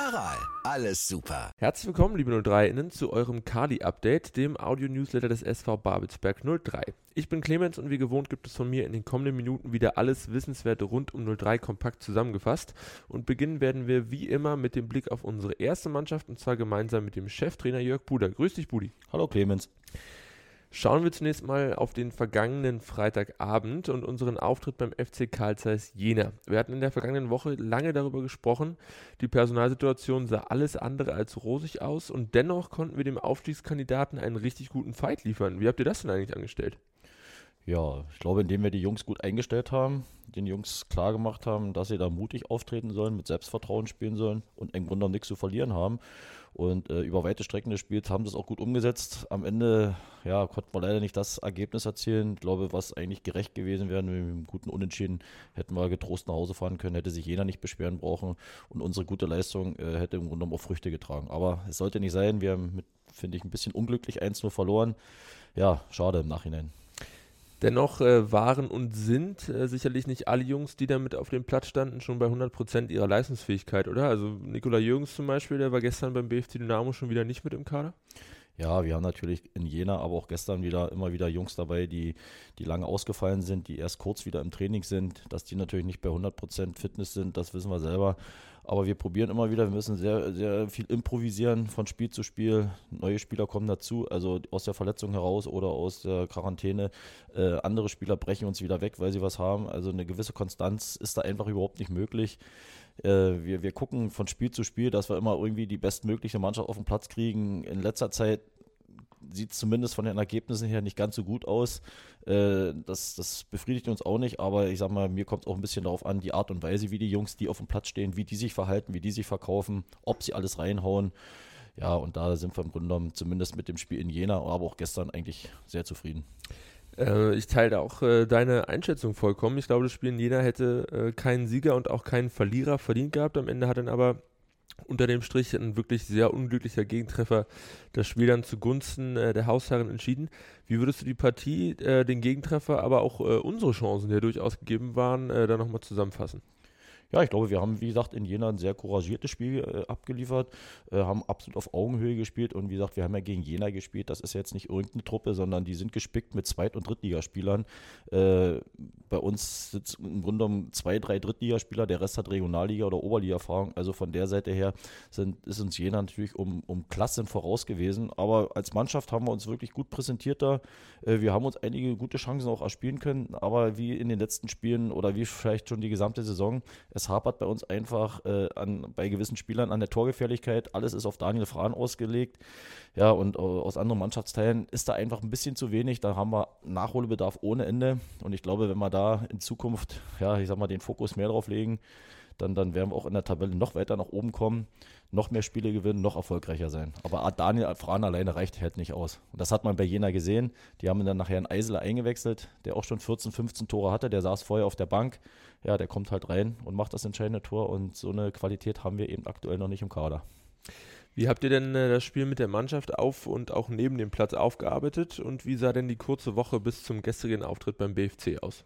Aral, alles super. Herzlich willkommen, liebe 03-Innen, zu eurem Kali-Update, dem Audio-Newsletter des SV Babelsberg 03. Ich bin Clemens und wie gewohnt gibt es von mir in den kommenden Minuten wieder alles Wissenswerte rund um 03 kompakt zusammengefasst. Und beginnen werden wir wie immer mit dem Blick auf unsere erste Mannschaft und zwar gemeinsam mit dem Cheftrainer Jörg Buder. Grüß dich, Budi. Hallo, Clemens. Schauen wir zunächst mal auf den vergangenen Freitagabend und unseren Auftritt beim FC Carl Zeiss Jena. Wir hatten in der vergangenen Woche lange darüber gesprochen, die Personalsituation sah alles andere als rosig aus und dennoch konnten wir dem Aufstiegskandidaten einen richtig guten Fight liefern. Wie habt ihr das denn eigentlich angestellt? Ja, ich glaube, indem wir die Jungs gut eingestellt haben, den Jungs klar gemacht haben, dass sie da mutig auftreten sollen, mit Selbstvertrauen spielen sollen und im Grunde nichts zu verlieren haben. Und über weite Strecken des Spiels haben sie es auch gut umgesetzt. Am Ende konnten wir leider nicht das Ergebnis erzielen. Ich glaube, was eigentlich gerecht gewesen wäre, mit einem guten Unentschieden hätten wir getrost nach Hause fahren können, hätte sich Jena nicht beschweren brauchen und unsere gute Leistung hätte im Grunde auch Früchte getragen. Aber es sollte nicht sein. Wir haben, finde ich, ein bisschen unglücklich 1-0 verloren. Ja, schade im Nachhinein. Dennoch waren und sind sicherlich nicht alle Jungs, die damit auf dem Platz standen, schon bei 100% ihrer Leistungsfähigkeit, oder? Also Nikola Jürgens zum Beispiel, der war gestern beim BFC Dynamo schon wieder nicht mit im Kader. Ja, wir haben natürlich in Jena, aber auch gestern immer wieder Jungs dabei, die lange ausgefallen sind, die erst kurz wieder im Training sind, dass die natürlich nicht bei 100% Fitness sind, das wissen wir selber. Aber wir probieren immer wieder, wir müssen sehr, sehr viel improvisieren von Spiel zu Spiel. Neue Spieler kommen dazu, also aus der Verletzung heraus oder aus der Quarantäne. Andere Spieler brechen uns wieder weg, weil sie was haben. Also eine gewisse Konstanz ist da einfach überhaupt nicht möglich. Wir gucken von Spiel zu Spiel, dass wir immer irgendwie die bestmögliche Mannschaft auf den Platz kriegen. In letzter Zeit sieht es zumindest von den Ergebnissen her nicht ganz so gut aus. Das befriedigt uns auch nicht, aber ich sag mal, mir kommt es auch ein bisschen darauf an, die Art und Weise, wie die Jungs, die auf dem Platz stehen, wie die sich verhalten, wie die sich verkaufen, ob sie alles reinhauen. Ja, und da sind wir im Grunde genommen zumindest mit dem Spiel in Jena, aber auch gestern eigentlich sehr zufrieden. Ich teile auch deine Einschätzung vollkommen. Ich glaube, das Spiel in Jena hätte keinen Sieger und auch keinen Verlierer verdient gehabt. Am Ende hat dann aber unter dem Strich ein wirklich sehr unglücklicher Gegentreffer das Spiel dann zugunsten der Hausherren entschieden. Wie würdest du die Partie, den Gegentreffer, aber auch unsere Chancen, die ja durchaus gegeben waren, dann nochmal zusammenfassen? Ja, ich glaube, wir haben, wie gesagt, in Jena ein sehr couragiertes Spiel abgeliefert, haben absolut auf Augenhöhe gespielt und wie gesagt, wir haben ja gegen Jena gespielt, das ist jetzt nicht irgendeine Truppe, sondern die sind gespickt mit Zweit- und Drittligaspielern. Bei uns sitzen im Grunde genommen 2, 3 Drittligaspieler, der Rest hat Regionalliga- oder Oberliga-Erfahrung, also von der Seite her ist uns Jena natürlich um Klassen voraus gewesen, aber als Mannschaft haben wir uns wirklich gut präsentiert da, wir haben uns einige gute Chancen auch erspielen können, aber wie in den letzten Spielen oder wie vielleicht schon die gesamte Saison, es hapert bei uns einfach bei gewissen Spielern an der Torgefährlichkeit. Alles ist auf Daniel Frahn ausgelegt. Ja, und aus anderen Mannschaftsteilen ist da einfach ein bisschen zu wenig. Da haben wir Nachholbedarf ohne Ende. Und ich glaube, wenn wir da in Zukunft, den Fokus mehr drauf legen, dann werden wir auch in der Tabelle noch weiter nach oben kommen, noch mehr Spiele gewinnen, noch erfolgreicher sein. Aber Daniel Frahn alleine reicht halt nicht aus. Und das hat man bei Jena gesehen. Die haben dann nachher einen Eisler eingewechselt, der auch schon 14, 15 Tore hatte. Der saß vorher auf der Bank. Ja, der kommt halt rein und macht das entscheidende Tor. Und so eine Qualität haben wir eben aktuell noch nicht im Kader. Wie habt ihr denn das Spiel mit der Mannschaft auf und auch neben dem Platz aufgearbeitet? Und wie sah denn die kurze Woche bis zum gestrigen Auftritt beim BFC aus?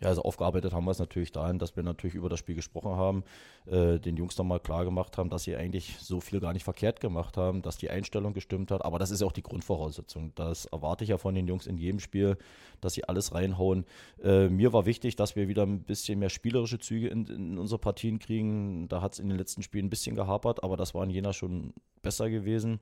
Ja, also aufgearbeitet haben wir es natürlich dahin, dass wir natürlich über das Spiel gesprochen haben, den Jungs nochmal klar gemacht haben, dass sie eigentlich so viel gar nicht verkehrt gemacht haben, dass die Einstellung gestimmt hat, aber das ist ja auch die Grundvoraussetzung. Das erwarte ich ja von den Jungs in jedem Spiel, dass sie alles reinhauen. Mir war wichtig, dass wir wieder ein bisschen mehr spielerische Züge in unsere Partien kriegen. Da hat es in den letzten Spielen ein bisschen gehapert, aber das war in Jena schon besser gewesen.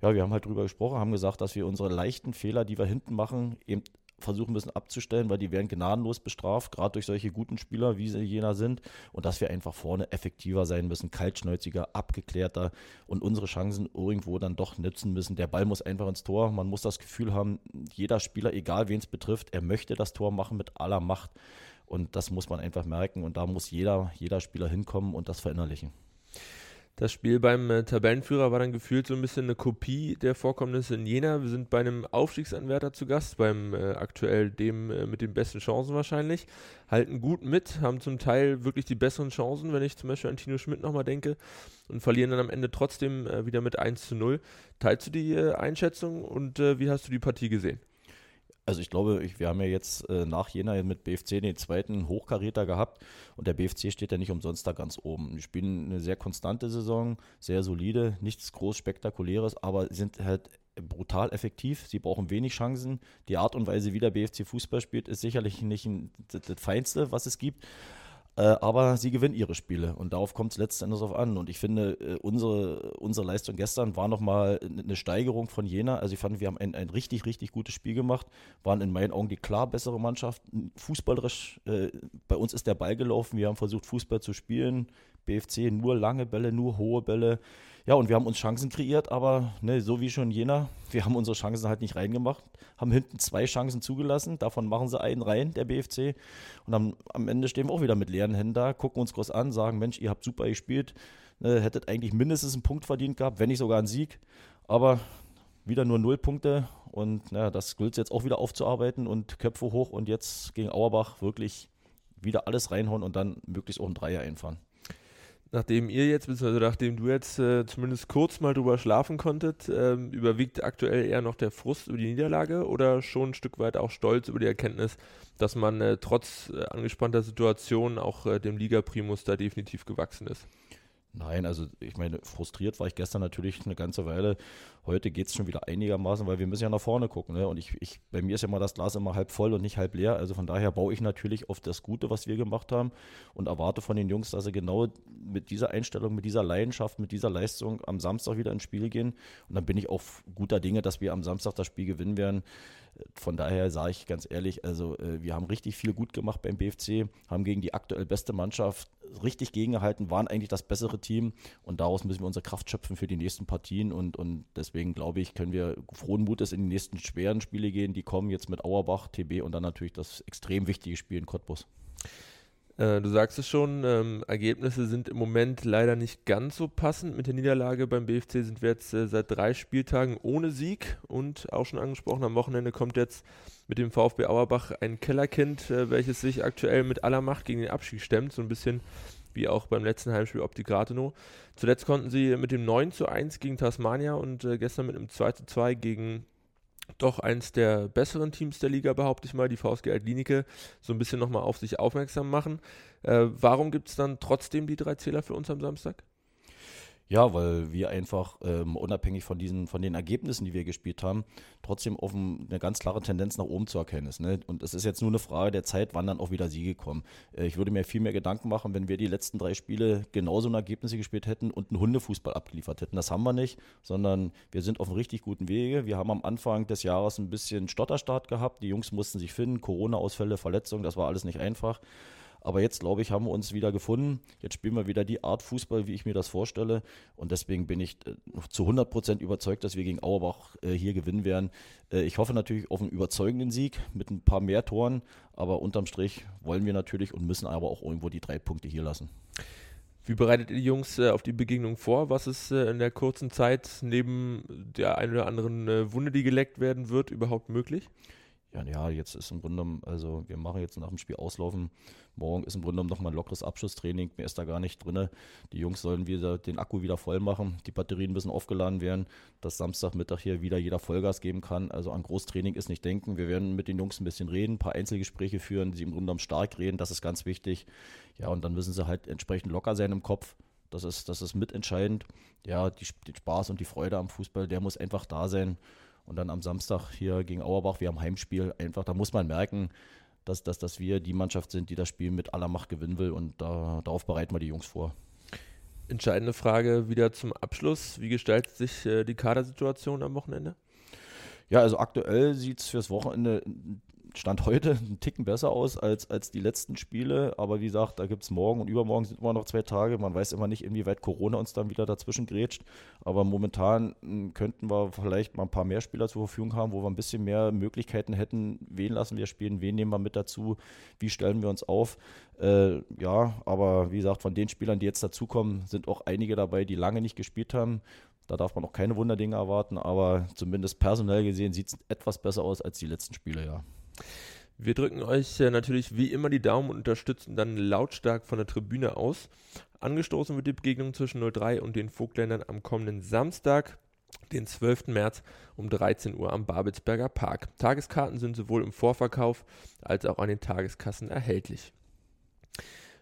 Ja, wir haben halt drüber gesprochen, haben gesagt, dass wir unsere leichten Fehler, die wir hinten machen, eben versuchen müssen abzustellen, weil die werden gnadenlos bestraft, gerade durch solche guten Spieler, wie sie Jena sind, und dass wir einfach vorne effektiver sein müssen, kaltschnäuziger, abgeklärter und unsere Chancen irgendwo dann doch nützen müssen. Der Ball muss einfach ins Tor, man muss das Gefühl haben, jeder Spieler, egal wen es betrifft, er möchte das Tor machen mit aller Macht, und das muss man einfach merken, und da muss jeder Spieler hinkommen und das verinnerlichen. Das Spiel beim Tabellenführer war dann gefühlt so ein bisschen eine Kopie der Vorkommnisse in Jena. Wir sind bei einem Aufstiegsanwärter zu Gast, beim aktuell dem mit den besten Chancen wahrscheinlich. Halten gut mit, haben zum Teil wirklich die besseren Chancen, wenn ich zum Beispiel an Tino Schmidt nochmal denke, und verlieren dann am Ende trotzdem wieder mit 1:0. Teilst du die Einschätzung und wie hast du die Partie gesehen? Also ich glaube, wir haben ja jetzt nach Jena mit BFC den zweiten Hochkaräter gehabt, und der BFC steht ja nicht umsonst da ganz oben. Die spielen eine sehr konstante Saison, sehr solide, nichts groß Spektakuläres, aber sind halt brutal effektiv. Sie brauchen wenig Chancen. Die Art und Weise, wie der BFC Fußball spielt, ist sicherlich nicht das Feinste, was es gibt. Aber sie gewinnen ihre Spiele, und darauf kommt es letzten Endes drauf an. Und ich finde, unsere Leistung gestern war nochmal eine Steigerung von Jena. Also ich fand, wir haben ein richtig, richtig gutes Spiel gemacht, waren in meinen Augen die klar bessere Mannschaft. Fußballerisch, bei uns ist der Ball gelaufen, wir haben versucht, Fußball zu spielen. BFC nur lange Bälle, nur hohe Bälle. Ja, und wir haben uns Chancen kreiert, aber ne, so wie schon Jena, wir haben unsere Chancen halt nicht reingemacht, haben hinten 2 Chancen zugelassen, davon machen sie einen rein, der BFC, und am Ende stehen wir auch wieder mit leeren Händen da, gucken uns groß an, sagen, Mensch, ihr habt super gespielt, ne, hättet eigentlich mindestens einen Punkt verdient gehabt, wenn nicht sogar einen Sieg, aber wieder nur 0 Punkte, und na, das gilt es jetzt auch wieder aufzuarbeiten und Köpfe hoch und jetzt gegen Auerbach wirklich wieder alles reinhauen und dann möglichst auch einen Dreier einfahren. Nachdem du jetzt zumindest kurz mal drüber schlafen konntest, überwiegt aktuell eher noch der Frust über die Niederlage oder schon ein Stück weit auch Stolz über die Erkenntnis, dass man trotz angespannter Situation auch dem Liga-Primus da definitiv gewachsen ist? Nein, also ich meine, frustriert war ich gestern natürlich eine ganze Weile. Heute geht es schon wieder einigermaßen, weil wir müssen ja nach vorne gucken, ne? Und bei mir ist ja mal das Glas immer halb voll und nicht halb leer. Also von daher baue ich natürlich auf das Gute, was wir gemacht haben, und erwarte von den Jungs, dass sie genau mit dieser Einstellung, mit dieser Leidenschaft, mit dieser Leistung am Samstag wieder ins Spiel gehen. Und dann bin ich auch guter Dinge, dass wir am Samstag das Spiel gewinnen werden. Von daher sage ich ganz ehrlich, also wir haben richtig viel gut gemacht beim BFC, haben gegen die aktuell beste Mannschaft richtig gegengehalten, waren eigentlich das bessere Team, und daraus müssen wir unsere Kraft schöpfen für die nächsten Partien, und deswegen glaube ich, können wir frohen Mutes in die nächsten schweren Spiele gehen, die kommen jetzt mit Auerbach, TB und dann natürlich das extrem wichtige Spiel in Cottbus. Du sagst es schon, Ergebnisse sind im Moment leider nicht ganz so passend. Mit der Niederlage beim BFC sind wir jetzt seit 3 Spieltagen ohne Sieg, und auch schon angesprochen, am Wochenende kommt jetzt mit dem VfB Auerbach ein Kellerkind, welches sich aktuell mit aller Macht gegen den Abstieg stemmt, so ein bisschen wie auch beim letzten Heimspiel Optik Rateno. Zuletzt konnten sie mit dem 9:1 gegen Tasmania und gestern mit einem 2:2 gegen doch eins der besseren Teams der Liga, behaupte ich mal, die VSG Alt-Lienicke, so ein bisschen nochmal auf sich aufmerksam machen. Warum gibt es dann trotzdem die 3 Zähler für uns am Samstag? Ja, weil wir einfach unabhängig von den Ergebnissen, die wir gespielt haben, trotzdem eine ganz klare Tendenz nach oben zu erkennen ist, ne? Und es ist jetzt nur eine Frage der Zeit, wann dann auch wieder Siege kommen. Ich würde mir viel mehr Gedanken machen, wenn wir die letzten 3 Spiele genauso eine Ergebnisse gespielt hätten und einen Hundefußball abgeliefert hätten. Das haben wir nicht, sondern wir sind auf einem richtig guten Wege. Wir haben am Anfang des Jahres ein bisschen Stotterstart gehabt. Die Jungs mussten sich finden, Corona-Ausfälle, Verletzungen, das war alles nicht einfach. Aber jetzt, glaube ich, haben wir uns wieder gefunden. Jetzt spielen wir wieder die Art Fußball, wie ich mir das vorstelle. Und deswegen bin ich zu 100% überzeugt, dass wir gegen Auerbach hier gewinnen werden. Ich hoffe natürlich auf einen überzeugenden Sieg mit ein paar mehr Toren. Aber unterm Strich wollen wir natürlich und müssen aber auch irgendwo die 3 Punkte hier lassen. Wie bereitet ihr die Jungs auf die Begegnung vor? Was ist in der kurzen Zeit neben der einen oder anderen Wunde, die geleckt werden wird, überhaupt möglich? Ja, jetzt ist im Grunde genommen, also wir machen jetzt nach dem Spiel Auslaufen, morgen ist im Grunde genommen nochmal ein lockeres Abschusstraining, mehr ist da gar nicht drin. Die Jungs sollen wieder den Akku wieder voll machen, die Batterien müssen aufgeladen werden, dass Samstagmittag hier wieder jeder Vollgas geben kann. Also an Großtraining ist nicht denken, wir werden mit den Jungs ein bisschen reden, ein paar Einzelgespräche führen, die im Grunde genommen stark reden, das ist ganz wichtig. Ja, und dann müssen sie halt entsprechend locker sein im Kopf. Das ist mitentscheidend. Ja, den Spaß und die Freude am Fußball, der muss einfach da sein. Und dann am Samstag hier gegen Auerbach, wir haben Heimspiel, einfach, da muss man merken, dass wir die Mannschaft sind, die das Spiel mit aller Macht gewinnen will, und darauf bereiten wir die Jungs vor. Entscheidende Frage wieder zum Abschluss, wie gestaltet sich die Kadersituation am Wochenende? Ja, also aktuell sieht es fürs Wochenende Stand heute einen Ticken besser aus als die letzten Spiele. Aber wie gesagt, da gibt es morgen und übermorgen sind immer noch 2 Tage. Man weiß immer nicht, inwieweit Corona uns dann wieder dazwischen grätscht. Aber momentan könnten wir vielleicht mal ein paar mehr Spieler zur Verfügung haben, wo wir ein bisschen mehr Möglichkeiten hätten. Wen lassen wir spielen, wen nehmen wir mit dazu, wie stellen wir uns auf. Aber wie gesagt, von den Spielern, die jetzt dazukommen, sind auch einige dabei, die lange nicht gespielt haben. Da darf man auch keine Wunderdinge erwarten, aber zumindest personell gesehen sieht es etwas besser aus als die letzten Spiele, ja. Wir drücken euch natürlich wie immer die Daumen und unterstützen dann lautstark von der Tribüne aus. Angestoßen wird die Begegnung zwischen 03 und den Vogtländern am kommenden Samstag, den 12. März um 13 Uhr am Babelsberger Park. Tageskarten sind sowohl im Vorverkauf als auch an den Tageskassen erhältlich.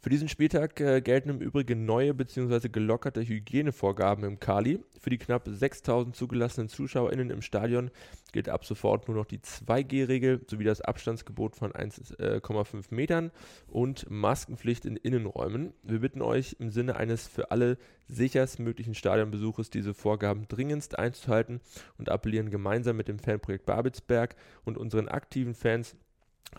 Für diesen Spieltag gelten im Übrigen neue bzw. gelockerte Hygienevorgaben im Kali. Für die knapp 6.000 zugelassenen ZuschauerInnen im Stadion gilt ab sofort nur noch die 2G-Regel sowie das Abstandsgebot von 1,5 Metern und Maskenpflicht in Innenräumen. Wir bitten euch im Sinne eines für alle sicherstmöglichen Stadionbesuches diese Vorgaben dringendst einzuhalten und appellieren gemeinsam mit dem Fanprojekt Babelsberg und unseren aktiven Fans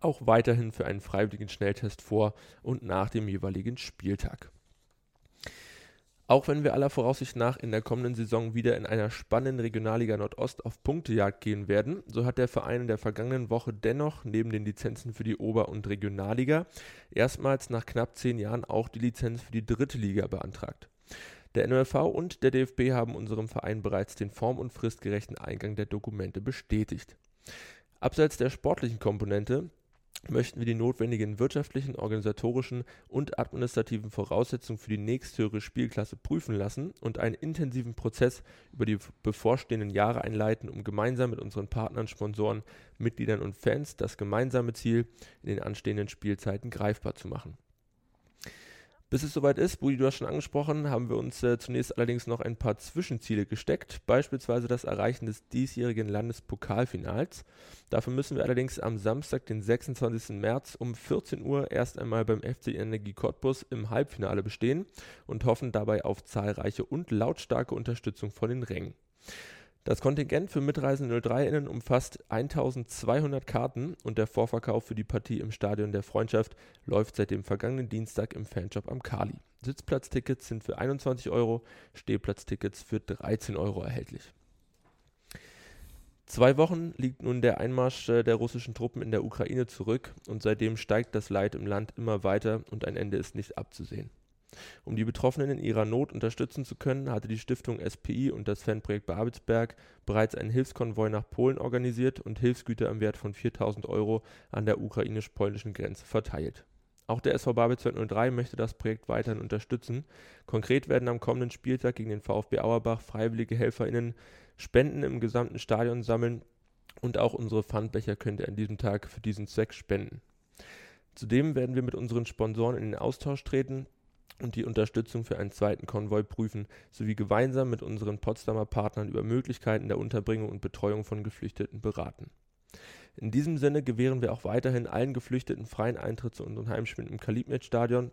auch weiterhin für einen freiwilligen Schnelltest vor und nach dem jeweiligen Spieltag. Auch wenn wir aller Voraussicht nach in der kommenden Saison wieder in einer spannenden Regionalliga Nordost auf Punktejagd gehen werden, so hat der Verein in der vergangenen Woche dennoch neben den Lizenzen für die Ober- und Regionalliga erstmals nach knapp 10 Jahren auch die Lizenz für die dritte Liga beantragt. Der NOFV und der DFB haben unserem Verein bereits den form- und fristgerechten Eingang der Dokumente bestätigt. Abseits der sportlichen Komponente möchten wir die notwendigen wirtschaftlichen, organisatorischen und administrativen Voraussetzungen für die nächsthöhere Spielklasse prüfen lassen und einen intensiven Prozess über die bevorstehenden Jahre einleiten, um gemeinsam mit unseren Partnern, Sponsoren, Mitgliedern und Fans das gemeinsame Ziel in den anstehenden Spielzeiten greifbar zu machen. Bis es soweit ist, Budi, du hast schon angesprochen, haben wir uns zunächst allerdings noch ein paar Zwischenziele gesteckt, beispielsweise das Erreichen des diesjährigen Landespokalfinals. Dafür müssen wir allerdings am Samstag, den 26. März um 14 Uhr erst einmal beim FC Energie Cottbus im Halbfinale bestehen und hoffen dabei auf zahlreiche und lautstarke Unterstützung von den Rängen. Das Kontingent für mitreisende 03-Innen umfasst 1.200 Karten und der Vorverkauf für die Partie im Stadion der Freundschaft läuft seit dem vergangenen Dienstag im Fanshop am Kali. Sitzplatztickets sind für 21 Euro, Stehplatztickets für 13 Euro erhältlich. 2 Wochen liegt nun der Einmarsch der russischen Truppen in der Ukraine zurück und seitdem steigt das Leid im Land immer weiter und ein Ende ist nicht abzusehen. Um die Betroffenen in ihrer Not unterstützen zu können, hatte die Stiftung SPI und das Fanprojekt Babelsberg bereits einen Hilfskonvoi nach Polen organisiert und Hilfsgüter im Wert von 4.000 Euro an der ukrainisch-polnischen Grenze verteilt. Auch der SV Babelsberg 03 möchte das Projekt weiterhin unterstützen. Konkret werden am kommenden Spieltag gegen den VfB Auerbach freiwillige HelferInnen Spenden im gesamten Stadion sammeln und auch unsere Pfandbecher könnt ihr an diesem Tag für diesen Zweck spenden. Zudem werden wir mit unseren Sponsoren in den Austausch treten und die Unterstützung für einen zweiten Konvoi prüfen, sowie gemeinsam mit unseren Potsdamer Partnern über Möglichkeiten der Unterbringung und Betreuung von Geflüchteten beraten. In diesem Sinne gewähren wir auch weiterhin allen Geflüchteten freien Eintritt zu unseren Heimspielen im Kalibnitz-Stadion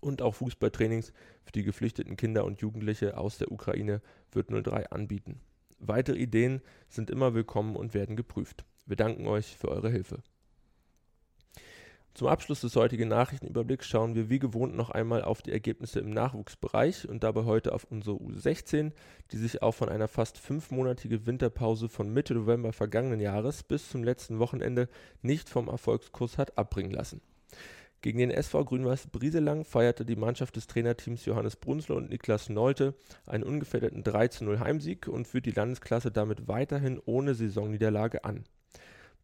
und auch Fußballtrainings für die geflüchteten Kinder und Jugendliche aus der Ukraine wird 03 anbieten. Weitere Ideen sind immer willkommen und werden geprüft. Wir danken euch für eure Hilfe. Zum Abschluss des heutigen Nachrichtenüberblicks schauen wir wie gewohnt noch einmal auf die Ergebnisse im Nachwuchsbereich und dabei heute auf unsere U16, die sich auch von einer fast 5-monatigen Winterpause von Mitte November vergangenen Jahres bis zum letzten Wochenende nicht vom Erfolgskurs hat abbringen lassen. Gegen den SV Grün-Weiß Brieselang feierte die Mannschaft des Trainerteams Johannes Brunzler und Niklas Neute einen ungefährdeten 3:0 Heimsieg und führt die Landesklasse damit weiterhin ohne Saisonniederlage an.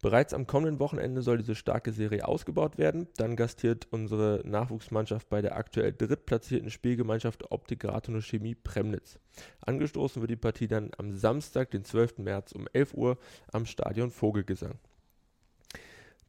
Bereits am kommenden Wochenende soll diese starke Serie ausgebaut werden. Dann gastiert unsere Nachwuchsmannschaft bei der aktuell drittplatzierten Spielgemeinschaft Optik Ratona Chemie Premnitz. Angestoßen wird die Partie dann am Samstag, den 12. März um 11 Uhr am Stadion Vogelgesang.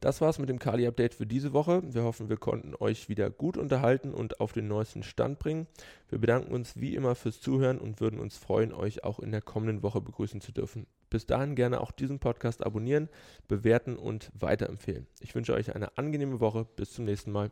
Das war's mit dem Kali-Update für diese Woche. Wir hoffen, wir konnten euch wieder gut unterhalten und auf den neuesten Stand bringen. Wir bedanken uns wie immer fürs Zuhören und würden uns freuen, euch auch in der kommenden Woche begrüßen zu dürfen. Bis dahin gerne auch diesen Podcast abonnieren, bewerten und weiterempfehlen. Ich wünsche euch eine angenehme Woche. Bis zum nächsten Mal.